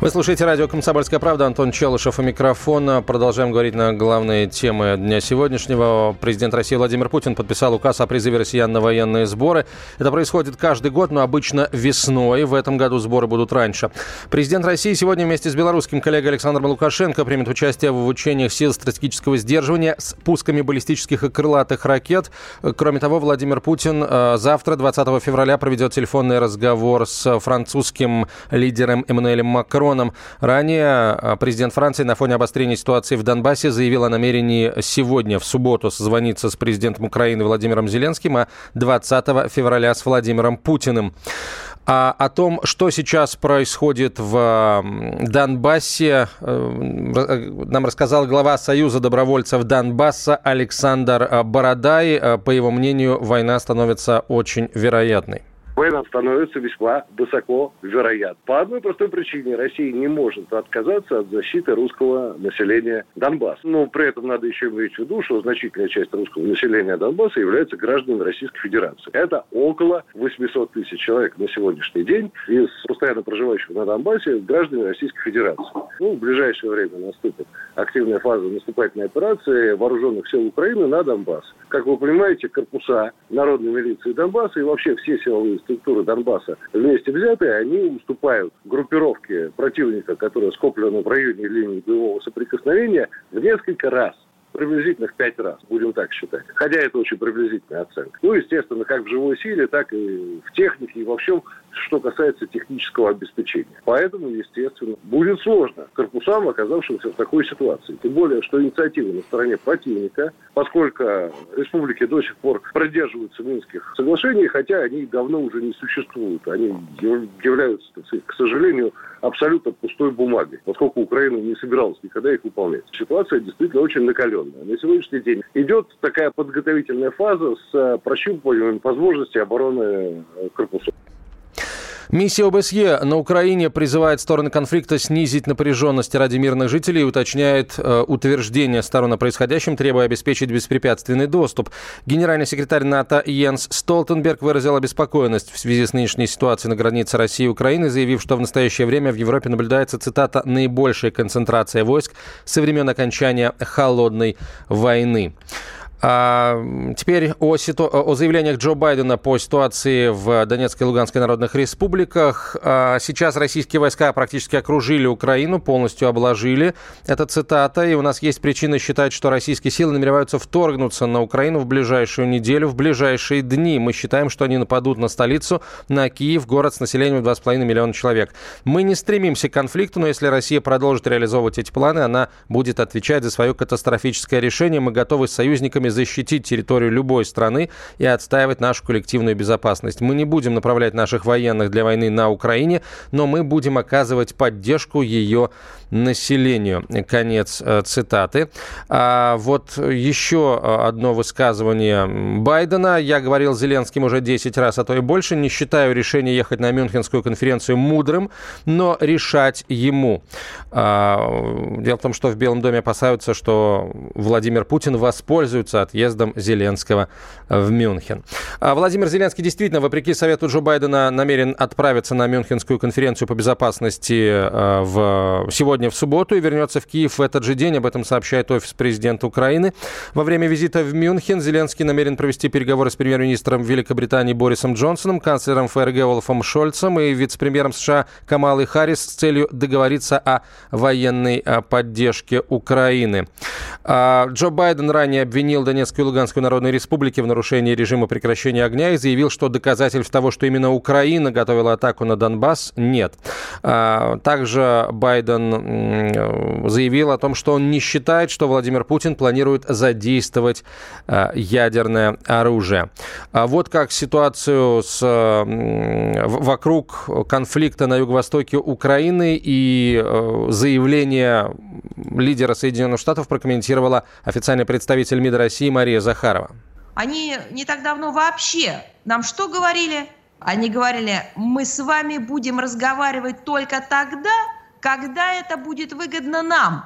Вы слушаете радио «Комсомольская правда». Антон Челышев у микрофона. Продолжаем говорить на главные темы дня сегодняшнего. Президент России Владимир Путин подписал указ о призыве россиян на военные сборы. Это происходит каждый год, но обычно весной. В этом году сборы будут раньше. Президент России сегодня вместе с белорусским коллегой Александром Лукашенко примет участие в учениях сил стратегического сдерживания с пусками баллистических и крылатых ракет. Кроме того, Владимир Путин завтра, 20 февраля, проведет телефонный разговор с французским лидером Эммануэлем Макроном. Ранее президент Франции на фоне обострения ситуации в Донбассе заявил о намерении сегодня, в субботу, созвониться с президентом Украины Владимиром Зеленским, а 20 февраля с Владимиром Путиным. А о том, что сейчас происходит в Донбассе, нам рассказал глава Союза добровольцев Донбасса Александр Бородай. По его мнению, война становится очень вероятной. Война становится весьма высоко вероятной. По одной простой причине: Россия не может отказаться от защиты русского населения Донбасса. Но при этом надо еще иметь в виду, что значительная часть русского населения Донбасса является гражданами Российской Федерации. Это около 800 тысяч человек на сегодняшний день из постоянно проживающих на Донбассе граждан Российской Федерации. В ближайшее время наступит активная фаза наступательной операции вооруженных сил Украины на Донбасс. Как вы понимаете, корпуса народной милиции Донбасса и вообще все силовые структуры Донбасса вместе взятые, они уступают группировке противника, которая скоплена в районе линии боевого соприкосновения, в несколько раз. Приблизительно в 5 раз, будем так считать. Хотя это очень приблизительная оценка. Естественно, как в живой силе, так и в технике, и во всем, что касается технического обеспечения. Поэтому, естественно, будет сложно корпусам, оказавшимся в такой ситуации. Тем более, что инициатива на стороне противника, поскольку республики до сих пор продерживаются Минских соглашений, хотя они давно уже не существуют. Они являются, так сказать, к сожалению, абсолютно пустой бумагой, поскольку Украина не собиралась никогда их выполнять. Ситуация действительно очень накаленная. На сегодняшний день идет такая подготовительная фаза с прощупыванием возможностей обороны корпусов. Миссия ОБСЕ на Украине призывает стороны конфликта снизить напряженность ради мирных жителей и уточняет утверждение сторон о происходящем, требуя обеспечить беспрепятственный доступ. Генеральный секретарь НАТО Йенс Столтенберг выразил обеспокоенность в связи с нынешней ситуацией на границе России и Украины, заявив, что в настоящее время в Европе наблюдается, цитата, «наибольшая концентрация войск со времен окончания холодной войны». Теперь о заявлениях Джо Байдена по ситуации в Донецкой и Луганской народных республиках. Сейчас российские войска практически окружили Украину, полностью обложили. Это цитата. И у нас есть причины считать, что российские силы намереваются вторгнуться на Украину в ближайшую неделю, в ближайшие дни. Мы считаем, что они нападут на столицу, на Киев, город с населением 2,5 миллиона человек. Мы не стремимся к конфликту, но если Россия продолжит реализовывать эти планы, она будет отвечать за свое катастрофическое решение. Мы готовы с союзниками защитить территорию любой страны и отстаивать нашу коллективную безопасность. Мы не будем направлять наших военных для войны на Украине, но мы будем оказывать поддержку ее населению. Конец цитаты. А вот еще одно высказывание Байдена. Я говорил с Зеленским уже 10 раз, а то и больше. Не считаю решение ехать на Мюнхенскую конференцию мудрым, но решать ему. Дело в том, что в Белом доме опасаются, что Владимир Путин воспользуется отъездом Зеленского в Мюнхен. Владимир Зеленский действительно, вопреки совету Джо Байдена, намерен отправиться на Мюнхенскую конференцию по безопасности сегодня в субботу и вернется в Киев в этот же день. Об этом сообщает офис президента Украины. Во время визита в Мюнхен Зеленский намерен провести переговоры с премьер-министром Великобритании Борисом Джонсоном, канцлером ФРГ Олафом Шольцем и вице-премьером США Камалой Харрис с целью договориться о военной поддержке Украины. Джо Байден ранее обвинил Донецкую и Луганскую народные республики в нарушении режима прекращения огня и заявил, что доказательств того, что именно Украина готовила атаку на Донбасс, нет. Также Байден заявил о том, что он не считает, что Владимир Путин планирует задействовать ядерное оружие. Вот как ситуацию вокруг конфликта на юго-востоке Украины и заявление лидера Соединенных Штатов прокомментировала официальный представитель МИД России России Мария Захарова. Они не так давно вообще нам что говорили? Они говорили, мы с вами будем разговаривать только тогда, когда это будет выгодно нам.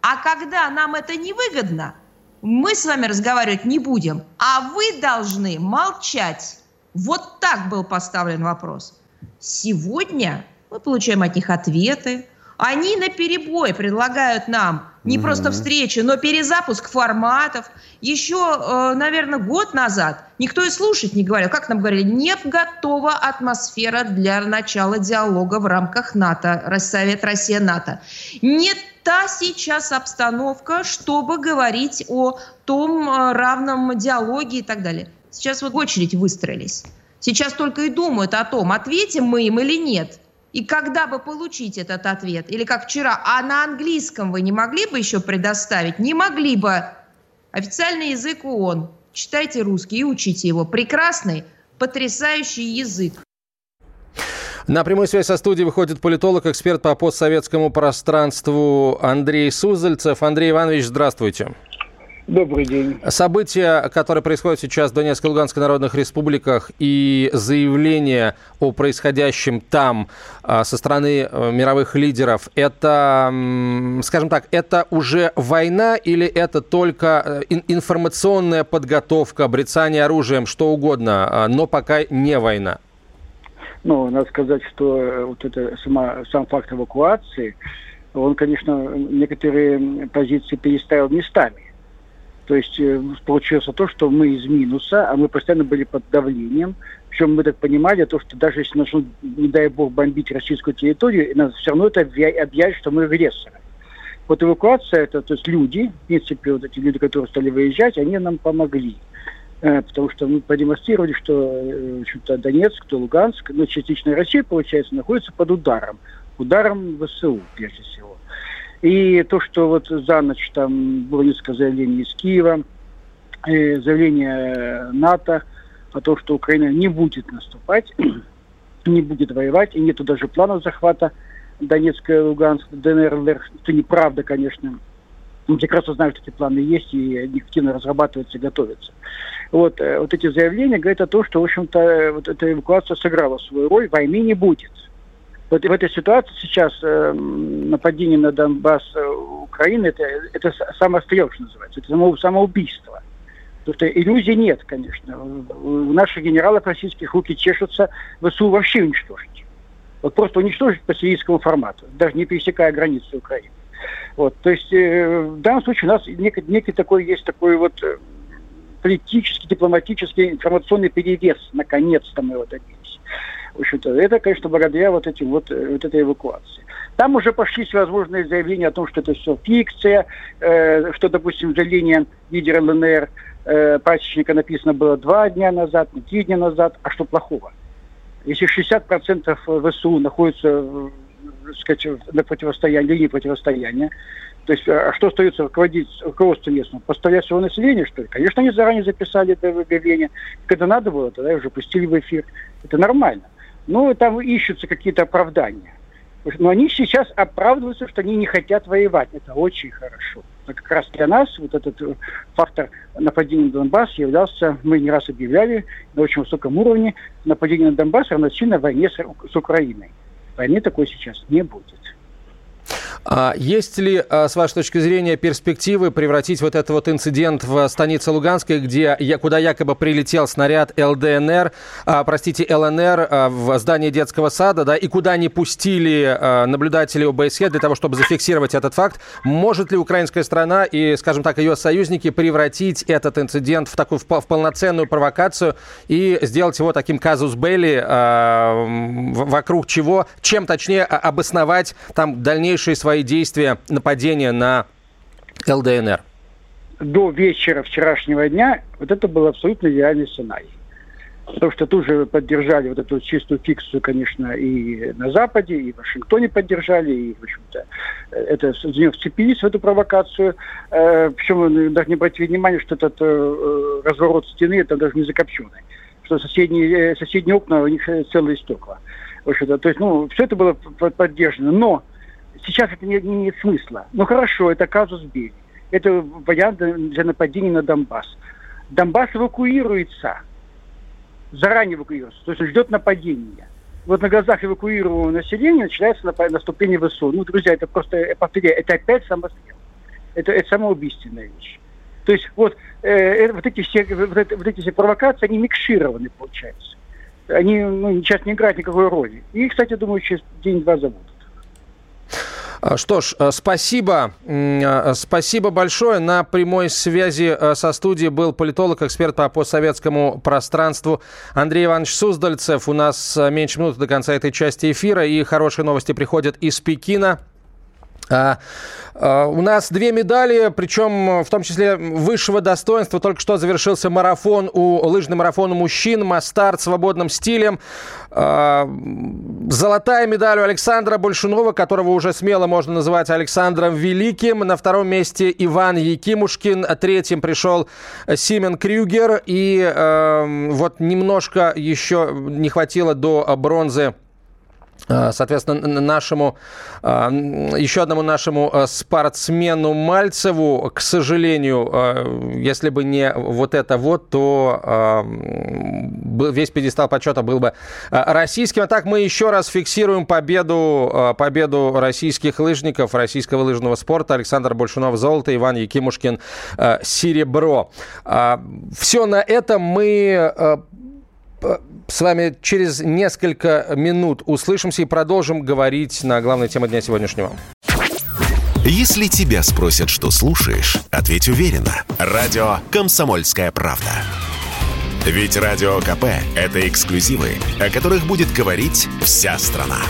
А когда нам это не выгодно, мы с вами разговаривать не будем. А вы должны молчать. Вот так был поставлен вопрос. Сегодня мы получаем от них ответы. Они наперебой предлагают нам не просто встречи, но перезапуск форматов. Еще, наверное, год назад никто и слушать не говорил. Как нам говорили, не готова атмосфера для начала диалога в рамках НАТО, Совет Россия-НАТО. Нет та сейчас обстановка, чтобы говорить о том равном диалоге и так далее. Сейчас вот в очередь выстроились. Сейчас только и думают о том, ответим мы им или нет. И когда бы получить этот ответ? Или как вчера, а на английском вы не могли бы еще предоставить? Не могли бы. Официальный язык ООН. Читайте русский и учите его. Прекрасный, потрясающий язык. На прямую связь со студией выходит политолог, эксперт по постсоветскому пространству Андрей Суздальцев. Андрей Иванович, здравствуйте. Добрый день. События, которые происходят сейчас в Донецкой и Луганской народных республиках, и заявления о происходящем там со стороны мировых лидеров, это, скажем так, это уже война или это только информационная подготовка, обрицание оружием, что угодно, но пока не война? Ну, надо сказать, что вот это сам факт эвакуации, он, конечно, некоторые позиции переставил местами. То есть получилось то, что мы из минуса, а мы постоянно были под давлением. Причем мы так понимали, то, что даже если начнут, не дай бог, бомбить российскую территорию, нас все равно это объявят, что мы агрессоры. Вот эвакуация, это, то есть люди, в принципе, вот эти люди, которые стали выезжать, они нам помогли. Потому что мы продемонстрировали, что Донецк, то Луганск, но частично Россия, получается, находится под ударом. Ударом ВСУ, прежде всего. И то, что вот за ночь там было несколько заявлений из Киева, заявление НАТО о том, что Украина не будет наступать, не будет воевать, и нету даже планов захвата Донецка, Луганска, ДНР, ЛНР. Это неправда, конечно. Мы прекрасно знаем, что эти планы есть, и они активно разрабатываются и готовятся. Вот эти заявления говорят о том, что, в общем-то, вот эта эвакуация сыграла свою роль, войны не будет. Вот в этой ситуации сейчас нападение на Донбасс Украины, это самострел, что называется, это самоубийство. Потому что иллюзий нет, конечно. У наших генералов российских руки чешутся ВСУ вообще уничтожить. Вот просто уничтожить по сирийскому формату, даже не пересекая границы Украины. Вот, то есть в данном случае у нас некий такой есть такой вот политический, дипломатический, информационный перевес. Наконец-то мы его добились. В общем-то, это, конечно, благодаря вот этой эвакуации. Там уже пошли всевозможные заявления о том, что это все фикция, что, допустим, заявление лидера ЛНР пасечника написано было 2 дня назад, 3 дня назад, а что плохого? Если 60% ВСУ находится на противостоянии, линии противостояния, то есть, а что остается руководству местному? Поставлять своего населения, что ли? Конечно, они заранее записали это объявление. Когда надо было, тогда уже пустили в эфир. Это нормально. Но там ищутся какие-то оправдания. Но они сейчас оправдываются, что они не хотят воевать. Это очень хорошо. Но как раз для нас вот этот фактор нападения на Донбасс являлся, мы не раз объявляли, на очень высоком уровне, нападение на Донбасс равносильно войне с Украиной. Войны такой сейчас не будет. А есть ли, с вашей точки зрения, перспективы превратить вот этот вот инцидент в станице Луганской, куда якобы прилетел снаряд ЛНР в здание детского сада, да, и куда не пустили наблюдателей ОБСЕ для того, чтобы зафиксировать этот факт? Может ли украинская страна и, скажем так, ее союзники превратить этот инцидент в такую в полноценную провокацию и сделать его таким казус белли, вокруг чего, чем точнее обосновать там дальнейшие свои действия, нападения на ЛДНР? До вечера вчерашнего дня вот это был абсолютно идеальный сценарий. Потому что тут же поддержали вот эту чистую фикцию, конечно, и на Западе, и в Вашингтоне поддержали, и, в общем-то, это вцепились в эту провокацию. Причем даже не обратили внимания, что этот разворот стены, это даже не закопченный. Что соседние окна, у них целые стекла. В общем-то, то есть, все это было поддержано, но сейчас это не имеет смысла. Ну хорошо, это казус белли. это вариант для нападения на Донбасс. Донбасс эвакуируется, заранее эвакуируется, то есть ждет нападения. Вот на глазах эвакуированного населения начинается наступление ВСУ. Ну, друзья, это просто, я повторяю, это опять самострел. Это самоубийственная вещь. То есть эти все провокации, они микшированы, получается. Они сейчас не играют никакой роли. И, кстати, думаю, через день-два забудут. Что ж, спасибо большое. На прямой связи со студией был политолог, эксперт по постсоветскому пространству Андрей Иванович Суздальцев. У нас меньше минуты до конца этой части эфира, и хорошие новости приходят из Пекина. У нас 2 медали, причем в том числе высшего достоинства. Только что завершился лыжный марафон у мужчин, Мастарт свободным стилем. Золотая медаль у Александра Большунова, которого уже смело можно называть Александром Великим. На 2-м месте Иван Якимушкин, 3-м пришел Семён Крюгер. И вот немножко еще не хватило до бронзы. Соответственно, еще одному нашему спортсмену Мальцеву, к сожалению, если бы не вот это вот, то весь пьедестал почета был бы российским. А так мы еще раз фиксируем победу российских лыжников, российского лыжного спорта. Александр Большунов – золото, Иван Якимушкин – серебро. Все на этом мы... С вами через несколько минут услышимся и продолжим говорить на главной теме дня сегодняшнего. Если тебя спросят, что слушаешь, ответь уверенно. Радио «Комсомольская правда». Ведь Радио КП – это эксклюзивы, о которых будет говорить вся страна.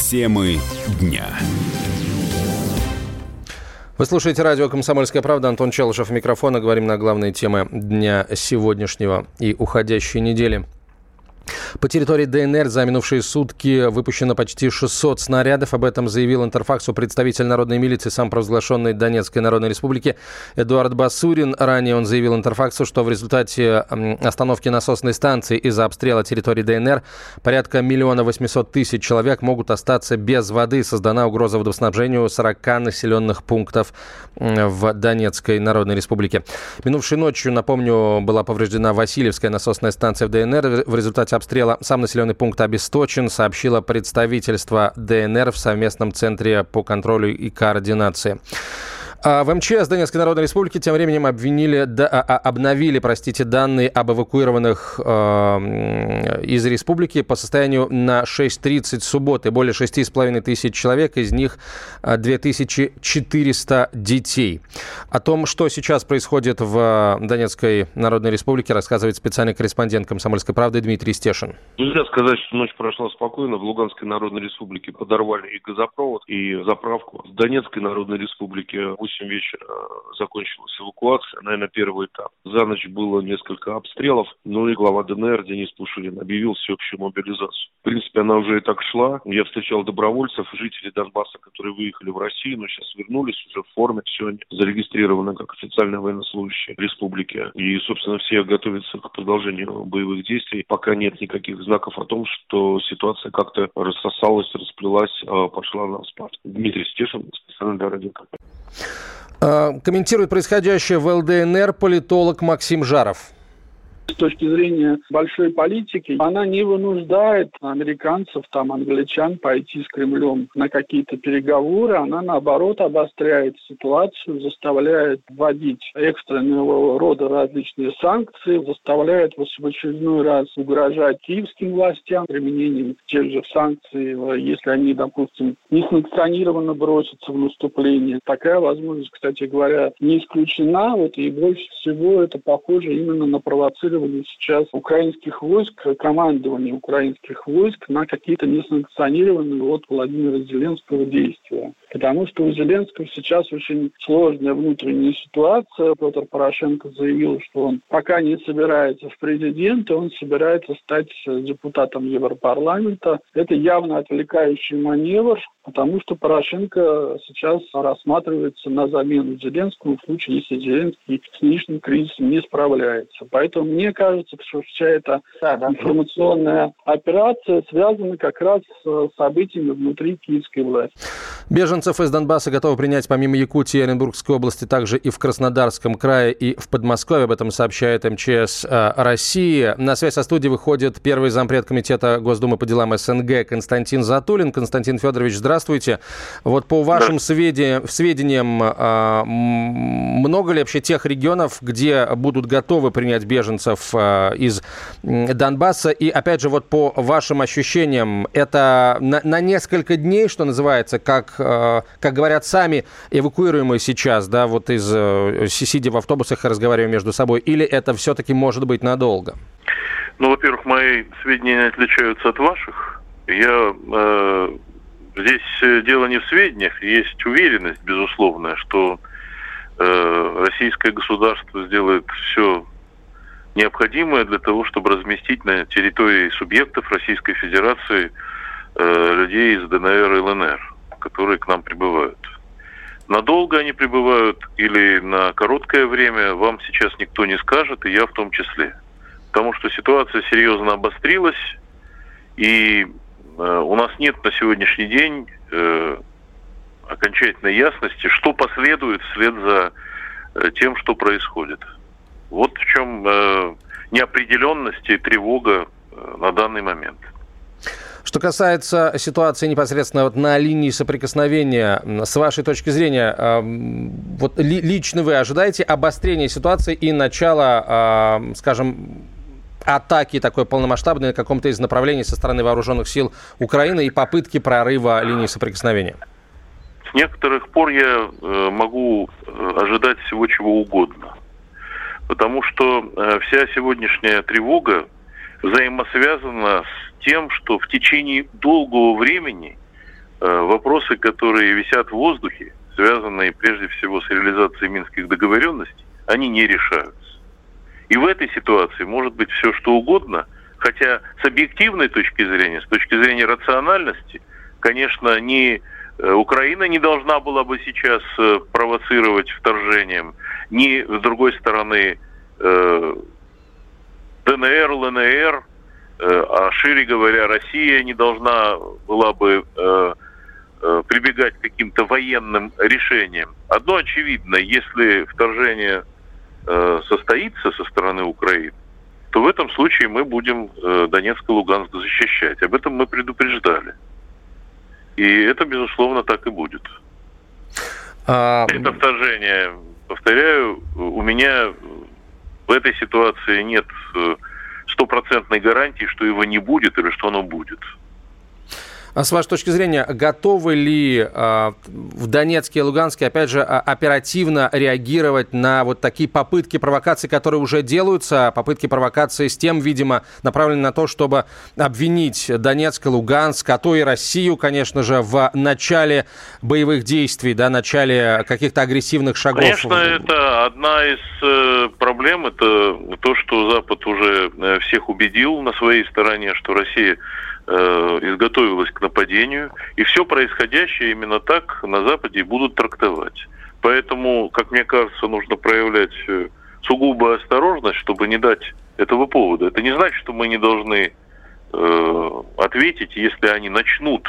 Темы дня. Вы слушаете радио «Комсомольская правда». Антон Челышев у микрофона. Говорим на главные темы дня сегодняшнего и уходящей недели. По территории ДНР за минувшие сутки выпущено почти 600 снарядов. Об этом заявил Интерфаксу представитель народной милиции самопровозглашенной Донецкой Народной Республики Эдуард Басурин. Ранее он заявил Интерфаксу, что в результате остановки насосной станции из-за обстрела территории ДНР порядка 1 800 000 человек могут остаться без воды. Создана угроза водоснабжению 40 населенных пунктов в Донецкой Народной Республике. Минувшей ночью, напомню, была повреждена Васильевская насосная станция в ДНР. В результате обстрела сам населенный пункт обесточен, сообщило представительство ДНР в совместном центре по контролю и координации. В МЧС Донецкой Народной Республики тем временем обновили данные об эвакуированных из республики по состоянию на 6:30 субботы. Более 6,5 тысяч человек, из них 2400 детей. О том, что сейчас происходит в Донецкой Народной Республике, рассказывает специальный корреспондент «Комсомольской правды» Дмитрий Стешин. Нельзя сказать, что ночь прошла спокойно. В Луганской Народной Республике подорвали и газопровод, и заправку. В Донецкой Народной Республике 8 вечера закончилась эвакуация, наверное, первый этап. За ночь было несколько обстрелов, и глава ДНР Денис Пушилин объявил всеобщую мобилизацию. В принципе, она уже и так шла. Я встречал добровольцев, жителей Донбасса, которые выехали в Россию, но сейчас вернулись уже в форме. Все они зарегистрированы как официальные военнослужащие республики. И, собственно, все готовятся к продолжению боевых действий. Пока нет никаких знаков о том, что ситуация как-то рассосалась, расплелась, пошла на спад. Дмитрий Стешин, специально для радио. Комментирует происходящее в ЛДНР политолог Максим Жаров. С точки зрения большой политики, она не вынуждает американцев, англичан пойти с Кремлем на какие-то переговоры. Она, наоборот, обостряет ситуацию, заставляет вводить экстренного рода различные санкции, заставляет в очередной раз угрожать киевским властям применением тех же санкций, если они, допустим, несанкционированно бросятся в наступление. Такая возможность, кстати говоря, не исключена. И больше всего это похоже именно на провоцирование сейчас командование украинских войск на какие-то несанкционированные от Владимира Зеленского действия. Потому что у Зеленского сейчас очень сложная внутренняя ситуация. Петр Порошенко заявил, что он пока не собирается в президенты, он собирается стать депутатом Европарламента. Это явно отвлекающий маневр, потому что Порошенко сейчас рассматривается на замену Зеленскому в случае, если Зеленский с нынешним кризисом не справляется. Поэтому мне мне кажется, что вся эта информационная операция связана как раз с событиями внутри киевской власти. Беженцев из Донбасса готовы принять помимо Якутии и Оренбургской области также и в Краснодарском крае, и в Подмосковье. Об этом сообщает МЧС России. На связь со студией выходит первый зампред комитета Госдумы по делам СНГ Константин Затулин. Константин Федорович, здравствуйте. Вот по вашим сведениям, много ли вообще тех регионов, где будут готовы принять беженцев из Донбасса? И опять же, вот по вашим ощущениям, это на несколько дней, что называется, как говорят сами эвакуируемые сейчас, да, вот из сидя в автобусах и разговаривая между собой, или это все-таки может быть надолго? Ну, во-первых, мои сведения отличаются от ваших. Здесь дело не в сведениях, есть уверенность безусловная, что российское государство сделает все необходимое для того, чтобы разместить на территории субъектов Российской Федерации людей из ДНР и ЛНР, которые к нам прибывают. Надолго они прибывают или на короткое время, вам сейчас никто не скажет, и я в том числе. Потому что ситуация серьезно обострилась, и у нас нет на сегодняшний день окончательной ясности, что последует вслед за тем, что происходит. Вот в чем неопределенность и тревога на данный момент. Что касается ситуации непосредственно вот на линии соприкосновения, с вашей точки зрения, вот лично вы ожидаете обострения ситуации и начала, скажем, атаки такой полномасштабной на каком-то из направлений со стороны вооруженных сил Украины и попытки прорыва линии соприкосновения? С некоторых пор я могу ожидать всего чего угодно, потому что вся сегодняшняя тревога взаимосвязана с тем, что в течение долгого времени вопросы, которые висят в воздухе, связанные прежде всего с реализацией минских договоренностей, они не решаются. И в этой ситуации может быть все что угодно, хотя с объективной точки зрения, с точки зрения рациональности, конечно, не Украина не должна была бы сейчас провоцировать вторжением, ни, с другой стороны, ДНР, ЛНР, а шире говоря, Россия не должна была бы прибегать к каким-то военным решениям. Одно очевидно, если вторжение состоится со стороны Украины, то в этом случае мы будем Донецк и Луганск защищать. Об этом мы предупреждали. И это, безусловно, так и будет. Это вторжение, повторяю, у меня в этой ситуации нет стопроцентной гарантии, что его не будет или что оно будет. А с вашей точки зрения, готовы ли в Донецке и Луганске, опять же, оперативно реагировать на вот такие попытки провокации, которые уже делаются, попытки провокации с тем, видимо, направлены на то, чтобы обвинить Донецк и Луганск, а то и Россию, конечно же, в начале боевых действий, да, начале каких-то агрессивных шагов? Конечно, это одна из проблем, это то, что Запад уже всех убедил на своей стороне, что Россия изготовилась к нападению, и все происходящее именно так на Западе будут трактовать. Поэтому, как мне кажется, нужно проявлять сугубо осторожность, чтобы не дать этого повода. Это не значит, что мы не должны ответить, если они начнут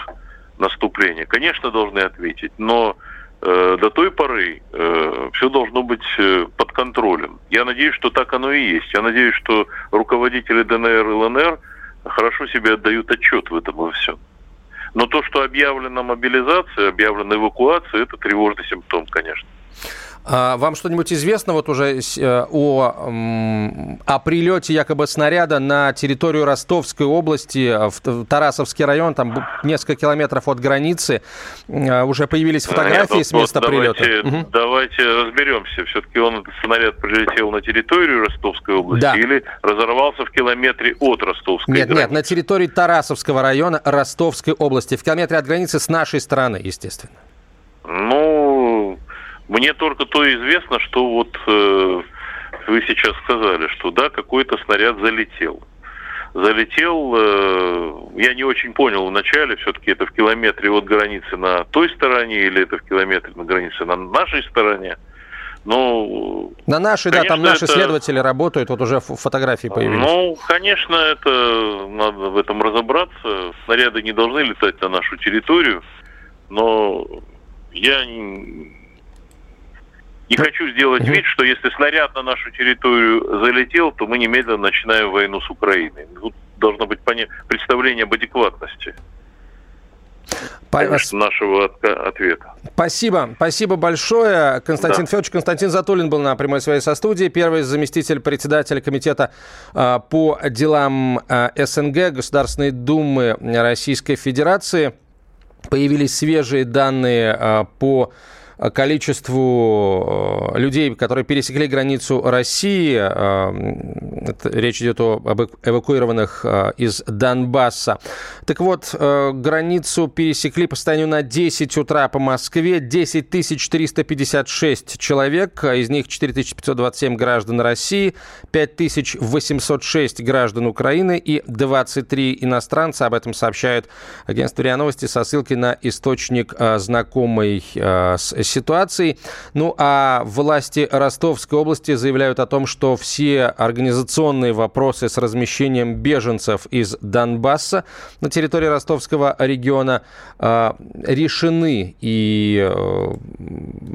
наступление. Конечно, должны ответить, но до той поры все должно быть под контролем. Я надеюсь, что так оно и есть. Я надеюсь, что руководители ДНР и ЛНР хорошо себе отдают отчет в этом во всем. Но то, что объявлена мобилизация, объявлена эвакуация, это тревожный симптом, конечно. А вам что-нибудь известно вот уже о прилете якобы снаряда на территорию Ростовской области, в Тарасовский район, там несколько километров от границы? Уже появились фотографии с места прилета? Давайте разберемся. Все-таки этот снаряд прилетел на территорию Ростовской области или разорвался в километре от Ростовской границы? Нет, на территории Тарасовского района Ростовской области, в километре от границы с нашей стороны, естественно. Мне только то известно, что вот вы сейчас сказали, что да, какой-то снаряд залетел. Я не очень понял вначале, все-таки это в километре от границы на той стороне или это в километре на границе на нашей стороне. Ну, на наши, конечно, да, там наши следователи работают, вот уже фотографии появились. Ну, конечно, это надо в этом разобраться. Снаряды не должны летать на нашу территорию, но я не хочу сделать вид, что если снаряд на нашу территорию залетел, то мы немедленно начинаем войну с Украиной. Тут должно быть представление об адекватности. Конечно, нашего ответа. Спасибо большое. Константин Федорович, Константин Затулин был на прямой связи со студией. Первый заместитель председателя комитета по делам СНГ Государственной Думы Российской Федерации. Появились свежие данные по количеству людей, которые пересекли границу России. Речь идет об эвакуированных из Донбасса. Так вот, границу пересекли по состоянию на 10 утра по Москве 10 356 человек, из них 4527 граждан России, 5806 граждан Украины и 23 иностранца. Об этом сообщает агентство РИА Новости со ссылкой на источник, знакомый с ситуацией. Ну, а власти Ростовской области заявляют о том, что все организационные вопросы с размещением беженцев из Донбасса на территории Ростовского региона решены, и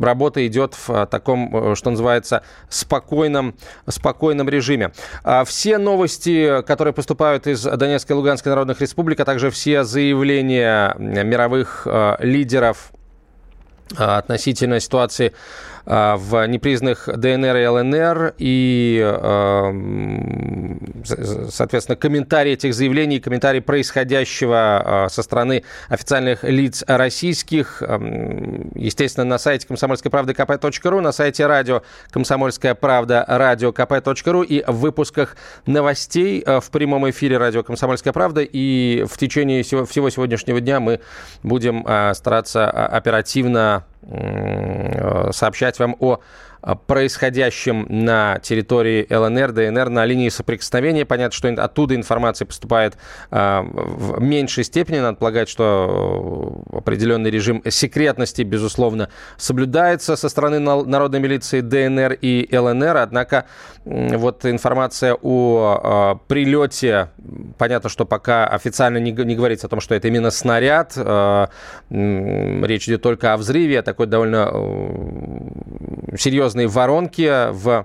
работа идет в таком, что называется, спокойном режиме. Все новости, которые поступают из Донецкой и Луганской народных республик, а также все заявления мировых лидеров относительно ситуации в непризнанных ДНР и ЛНР, и, соответственно, комментарии этих заявлений, комментарии происходящего со стороны официальных лиц российских, естественно, на сайте Комсомольской правды kp.ru, на сайте радио Комсомольская правда радио kp.ru и в выпусках новостей в прямом эфире радио Комсомольская правда. И в течение всего сегодняшнего дня мы будем стараться оперативно сообщать вам о происходящем на территории ЛНР, ДНР, на линии соприкосновения. Понятно, что оттуда информация поступает в меньшей степени. Надо полагать, что определенный режим секретности, безусловно, соблюдается со стороны народной милиции ДНР и ЛНР. Однако вот информация о прилете, понятно, что пока официально не говорится о том, что это именно снаряд. Речь идет только о взрыве, о такой довольно серьезной воронки в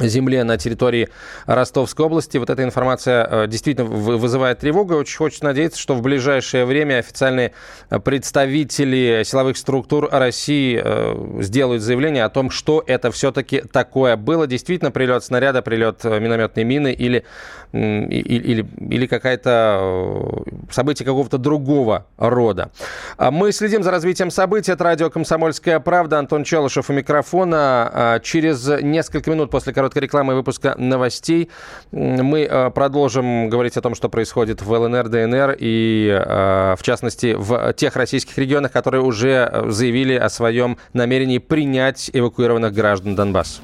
земле на территории Ростовской области. Вот эта информация действительно вызывает тревогу. Очень хочется надеяться, что в ближайшее время официальные представители силовых структур России сделают заявление о том, что это все-таки такое было. Действительно, прилет снаряда, прилет минометной мины или какое-то событие какого-то другого рода. Мы следим за развитием событий. Это радио «Комсомольская правда». Антон Челышев у микрофона. Через несколько минут после короткой рекламы и выпуска новостей мы продолжим говорить о том, что происходит в ЛНР, ДНР и, в частности, в тех российских регионах, которые уже заявили о своем намерении принять эвакуированных граждан Донбасса.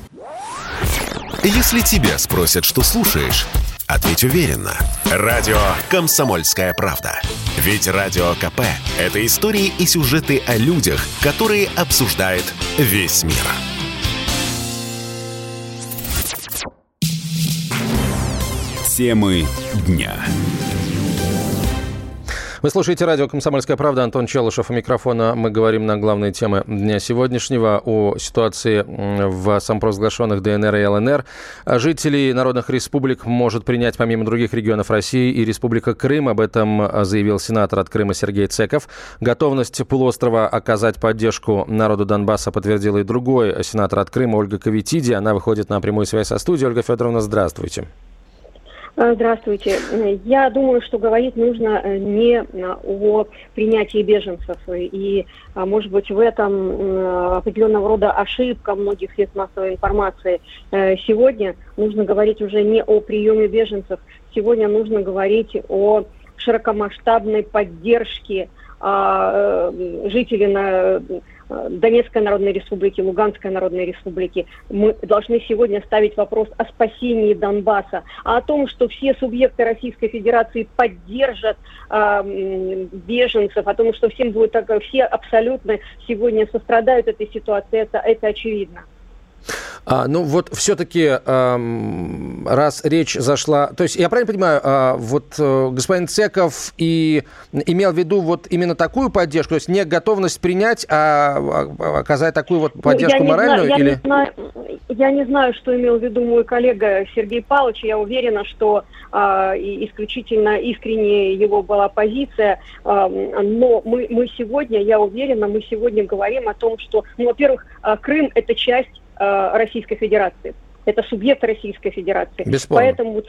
Если тебя спросят, что слушаешь, ответь уверенно. Радио «Комсомольская правда». Ведь Радио КП – это истории и сюжеты о людях, которые обсуждает весь мир. Темы дня. Вы слушаете радио «Комсомольская правда». Антон Челышев у микрофона. Мы говорим на главные темы дня сегодняшнего о ситуации в самопровозглашенных ДНР и ЛНР. Жителей народных республик может принять, помимо других регионов России, и Республика Крым. Об этом заявил сенатор от Крыма Сергей Цеков. Готовность полуострова оказать поддержку народу Донбасса подтвердила и другой сенатор от Крыма Ольга Ковитиди. Она выходит на прямую связь со студией. Ольга Федоровна, здравствуйте. Здравствуйте. Я думаю, что говорить нужно не о принятии беженцев. И, может быть, в этом определенного рода ошибка многих средств массовой информации. Сегодня нужно говорить уже не о приеме беженцев. Сегодня нужно говорить о широкомасштабной поддержке жителей на Донецкой Народной Республики, Луганской Народной Республики. Мы должны сегодня ставить вопрос о спасении Донбасса, о том, что все субъекты Российской Федерации поддержат беженцев, о том, что всем будет так, все абсолютно сегодня сострадают этой ситуации, это очевидно. Ну вот все-таки, раз речь зашла... То есть я правильно понимаю, вот господин Цеков и имел в виду вот именно такую поддержку, то есть не готовность принять, а оказать такую вот поддержку моральную? Я не знаю, что имел в виду мой коллега Сергей Павлович. Я уверена, что исключительно искренне его была позиция. Но мы сегодня, я уверена, мы сегодня говорим о том, что, ну, во-первых, Крым – это часть Российской Федерации. Это субъект Российской Федерации. Бесспорно. Поэтому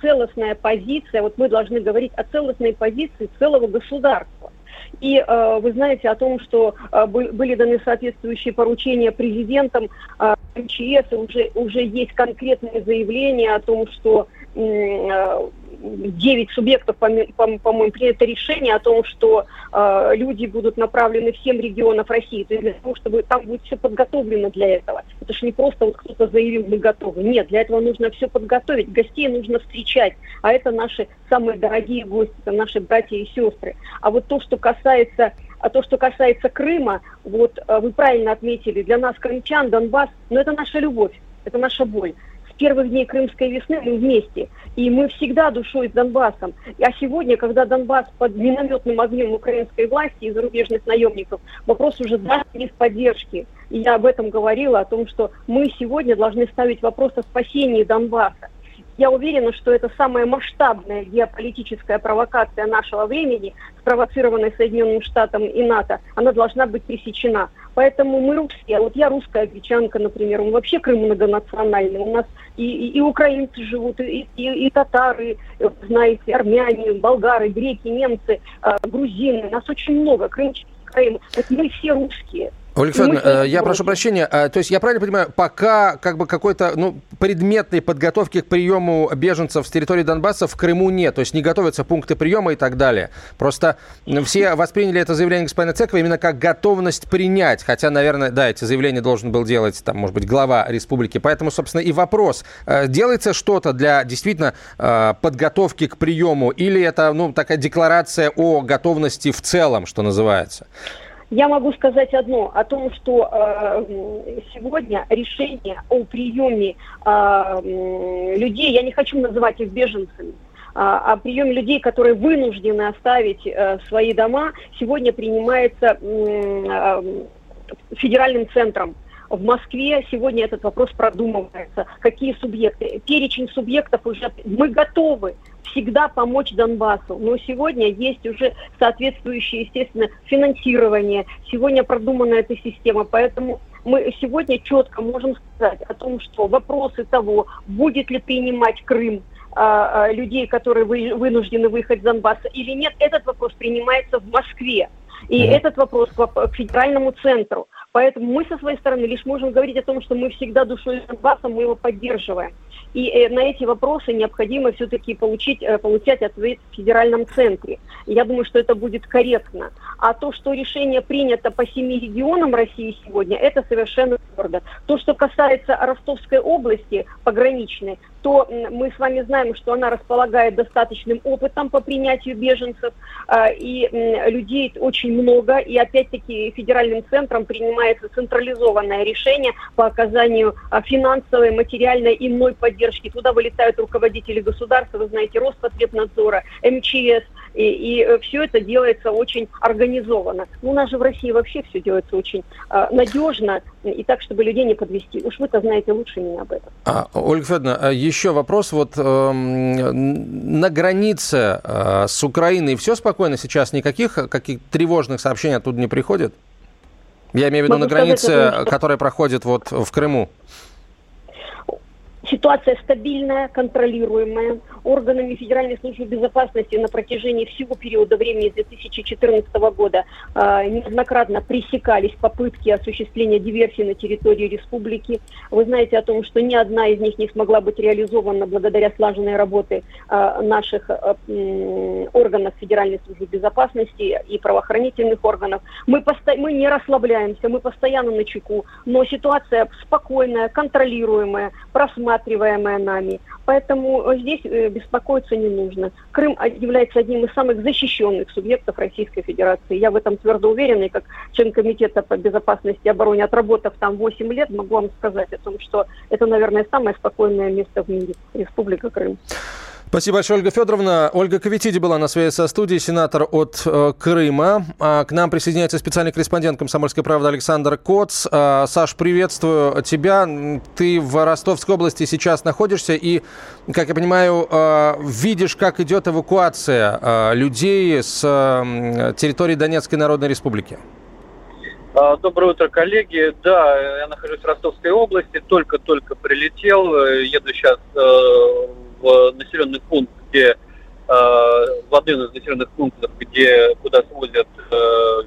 целостная позиция, вот мы должны говорить о целостной позиции целого государства. И вы знаете о том, что были даны соответствующие поручения президентам МЧС, уже есть конкретные заявления о том, что 9 субъектов, по-моему, принято решение о том, что люди будут направлены в 7 регионов России, то есть для того, чтобы там будет все подготовлено для этого. Это же не просто вот кто-то заявил, мы готовы. Нет, для этого нужно все подготовить, гостей нужно встречать, а это наши самые дорогие гости, это наши братья и сестры. А вот то, что касается Крыма, вот вы правильно отметили, для нас, крымчан, Донбасс, но это наша любовь, это наша боль. Первых дней Крымской весны мы вместе, и мы всегда душой с Донбассом. А сегодня, когда Донбасс под минометным огнем украинской власти и зарубежных наемников, вопрос уже даже не в поддержке. И я об этом говорила, о том, что мы сегодня должны ставить вопрос о спасении Донбасса. Я уверена, что это самая масштабная геополитическая провокация нашего времени, спровоцированная Соединенными Штатами и НАТО, она должна быть пресечена. Поэтому мы русские, вот я русская гречанка, например, мы вообще Крым многонациональный, у нас и украинцы живут, и татары, знаете, армяне, болгары, греки, немцы, грузины, нас очень много, крымчане, мы все русские. Ольга Федоровна, я прошу прощения, то есть я правильно понимаю, пока как бы какой-то предметной подготовки к приему беженцев с территории Донбасса в Крыму нет, то есть не готовятся пункты приема и так далее. Просто все восприняли это заявление господина Цекова именно как готовность принять, хотя, наверное, да, эти заявления должен был делать, там, может быть, глава республики. Поэтому, собственно, и вопрос, делается что-то для действительно подготовки к приему или это, такая декларация о готовности в целом, что называется? Я могу сказать одно, о том, что сегодня решение о приеме людей, я не хочу называть их беженцами, о приеме людей, которые вынуждены оставить свои дома, сегодня принимается федеральным центром. В Москве сегодня этот вопрос продумывается. Какие субъекты? Перечень субъектов уже... Мы готовы всегда помочь Донбассу, но сегодня есть уже соответствующее, естественно, финансирование. Сегодня продумана эта система, поэтому мы сегодня четко можем сказать о том, что вопросы того, будет ли принимать Крым людей, которые вынуждены выехать из Донбасса или нет, этот вопрос принимается в Москве. И этот вопрос к федеральному центру. Поэтому мы со своей стороны лишь можем говорить о том, что мы всегда душой Донбасса, мы его поддерживаем. И на эти вопросы необходимо все-таки получать ответ в федеральном центре. Я думаю, что это будет корректно. А то, что решение принято по 7 регионам России сегодня, это совершенно твердо. То, что касается Ростовской области пограничной, то мы с вами знаем, что она располагает достаточным опытом по принятию беженцев, и людей очень много, и опять-таки федеральным центром принимается централизованное решение по оказанию финансовой, материальной и иной поддержки. Туда вылетают руководители государства, вы знаете, Роспотребнадзора, МЧС, и все это делается очень организованно. У нас же в России вообще все делается очень надежно, и так, чтобы людей не подвести. Уж вы-то знаете лучше меня об этом. Ольга Федоровна, еще вопрос. Вот на границе с Украиной все спокойно сейчас? Никаких тревожных сообщений оттуда не приходит? Я имею в виду на границе, которая проходит вот в Крыму. Ситуация стабильная, контролируемая. Органами Федеральной службы безопасности на протяжении всего периода времени с 2014 года неоднократно пресекались попытки осуществления диверсии на территории республики. Вы знаете о том, что ни одна из них не смогла быть реализована благодаря слаженной работе наших органов Федеральной службы безопасности и правоохранительных органов. Мы не расслабляемся, мы постоянно на чеку, но ситуация спокойная, контролируемая, просматриваемая нами. Поэтому здесь беспокоиться не нужно. Крым является одним из самых защищенных субъектов Российской Федерации. Я в этом твердо уверена, и как член Комитета по безопасности и обороне, отработав там 8 лет, могу вам сказать о том, что это, наверное, самое спокойное место в мире, Республика Крым. Спасибо большое, Ольга Федоровна. Ольга Ковитиди была на связи со студией, сенатор от Крыма. К нам присоединяется специальный корреспондент «Комсомольской правды» Александр Коц. Саш, приветствую тебя. Ты в Ростовской области сейчас находишься и, как я понимаю, видишь, как идет эвакуация людей с территории Донецкой Народной Республики. Доброе утро, коллеги. Да, я нахожусь в Ростовской области, только-только прилетел, еду сейчас в населенный пункт, где в один из населенных пунктов, куда свозят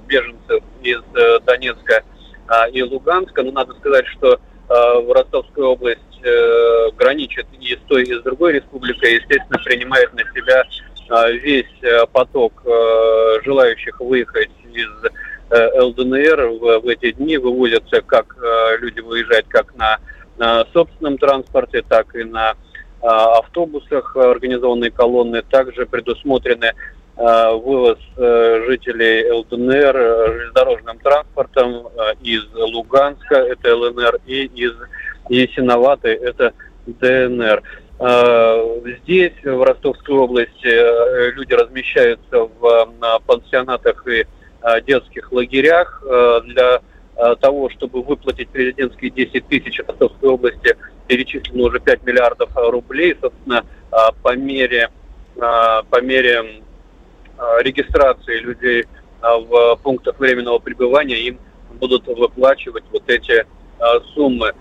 беженцев из Донецка и Луганска. Но надо сказать, что Ростовская область граничит и с той, и с другой республикой, естественно, принимает на себя весь поток желающих выехать из ЛДНР в эти дни. Вывозятся как люди выезжают как на собственном транспорте, так и на автобусах, организованные колонны. Также предусмотрены вывоз жителей ЛДНР железнодорожным транспортом из Луганска, это ЛНР, и из Ясиноваты, это ДНР. Здесь, в Ростовской области, люди размещаются в пансионатах и детских лагерях. Для того, чтобы выплатить президентские 10 тысяч, в Ростовской области перечислено уже 5 миллиардов рублей. Собственно, по мере регистрации людей в пунктах временного пребывания им будут выплачивать вот эти суммы.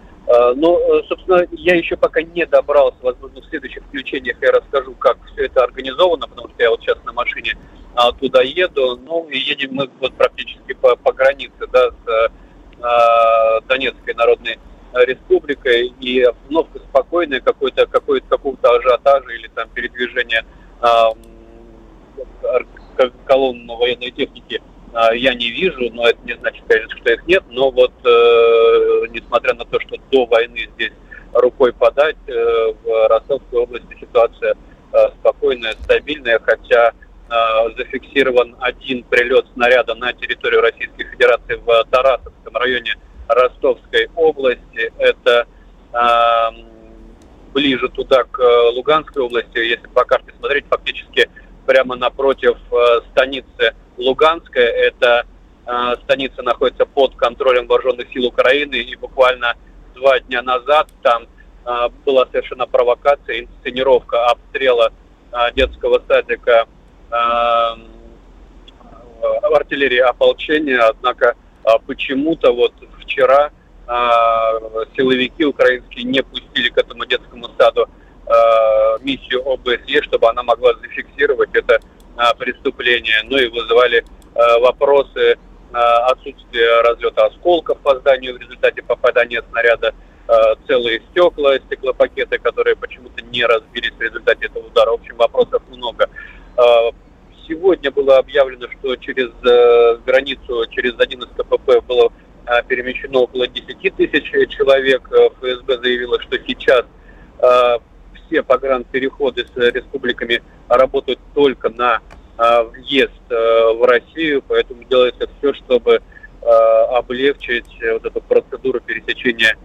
Но, собственно, я еще пока не добрался, возможно, в следующих включениях я расскажу, как все это организовано, потому что я вот сейчас на машине туда еду. Ну, и едем мы вот практически по границе, да, с Донецкой Народной Республикой, и обстановка спокойная, какого-то ажиотажа или там передвижения колонн военной техники я не вижу, но это не значит, конечно, что их нет, но вот несмотря на то, что до войны здесь рукой подать, в Ростовской области ситуация спокойная, стабильная, хотя зафиксирован один прилет снаряда на территорию Российской Федерации в Тарасовском районе Ростовской области. Это ближе туда, к Луганской области. Если по карте смотреть, фактически прямо напротив станицы Луганская. Эта станица находится под контролем вооруженных сил Украины. И буквально 2 дня назад там была совершена провокация, инсценировка обстрела детского садика артиллерии ополчения. Однако почему-то вот вчера силовики украинские не пустили к этому детскому саду миссию ОБСЕ, чтобы она могла зафиксировать это преступление. Ну и вызывали вопросы отсутствия разлета осколков по зданию в результате попадания снаряда, целые стекла, стеклопакеты, которые почему-то не разбились в результате этого удара. В общем, вопросов много. Сегодня было объявлено, что через границу, через один из КПП было перемещено около 10 тысяч человек. ФСБ заявило, что сейчас все погранпереходы с республиками работают только на въезд в Россию, поэтому делается все, чтобы облегчить вот эту процедуру пересечения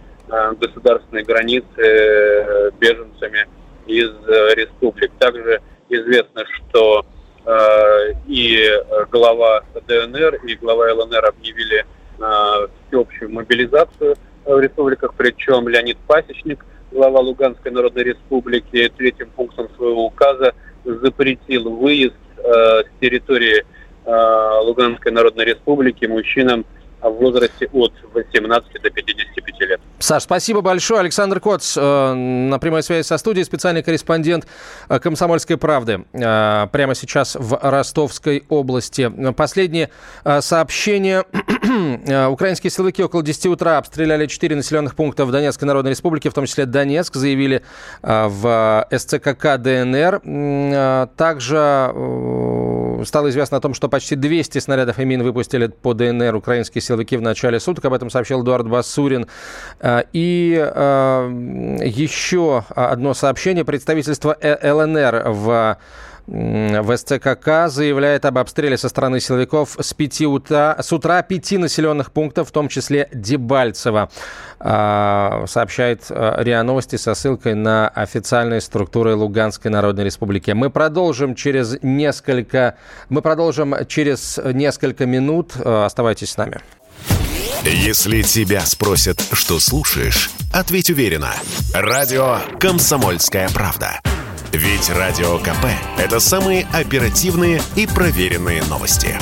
государственной границы беженцами из республик. Также известно, что и глава ДНР, и глава ЛНР объявили всеобщую мобилизацию в республиках, причем Леонид Пасечник, глава Луганской Народной Республики, 3-м пунктом своего указа запретил выезд с территории Луганской Народной Республики мужчинам в возрасте от 18 до 55 лет. Саш, спасибо большое. Александр Коц на прямой связи со студией, специальный корреспондент «Комсомольской правды» прямо сейчас в Ростовской области. Последнее сообщение. Украинские силовики около 10 утра обстреляли 4 населенных пункта в Донецкой Народной Республике, в том числе Донецк, заявили в СЦКК ДНР. Также Стало известно о том, что почти 200 снарядов и мин выпустили по ДНР украинские силовики в начале суток. Об этом сообщил Эдуард Басурин. И еще одно сообщение. Представительство ЛНР в СЦКК заявляет об обстреле со стороны силовиков с утра 5 населенных пунктов, в том числе Дебальцево, сообщает РИА Новости со ссылкой на официальные структуры Луганской Народной Республики. Мы продолжим через несколько минут. Оставайтесь с нами. Если тебя спросят, что слушаешь, ответь уверенно. Радио «Комсомольская правда». Ведь Радио КП – это самые оперативные и проверенные новости.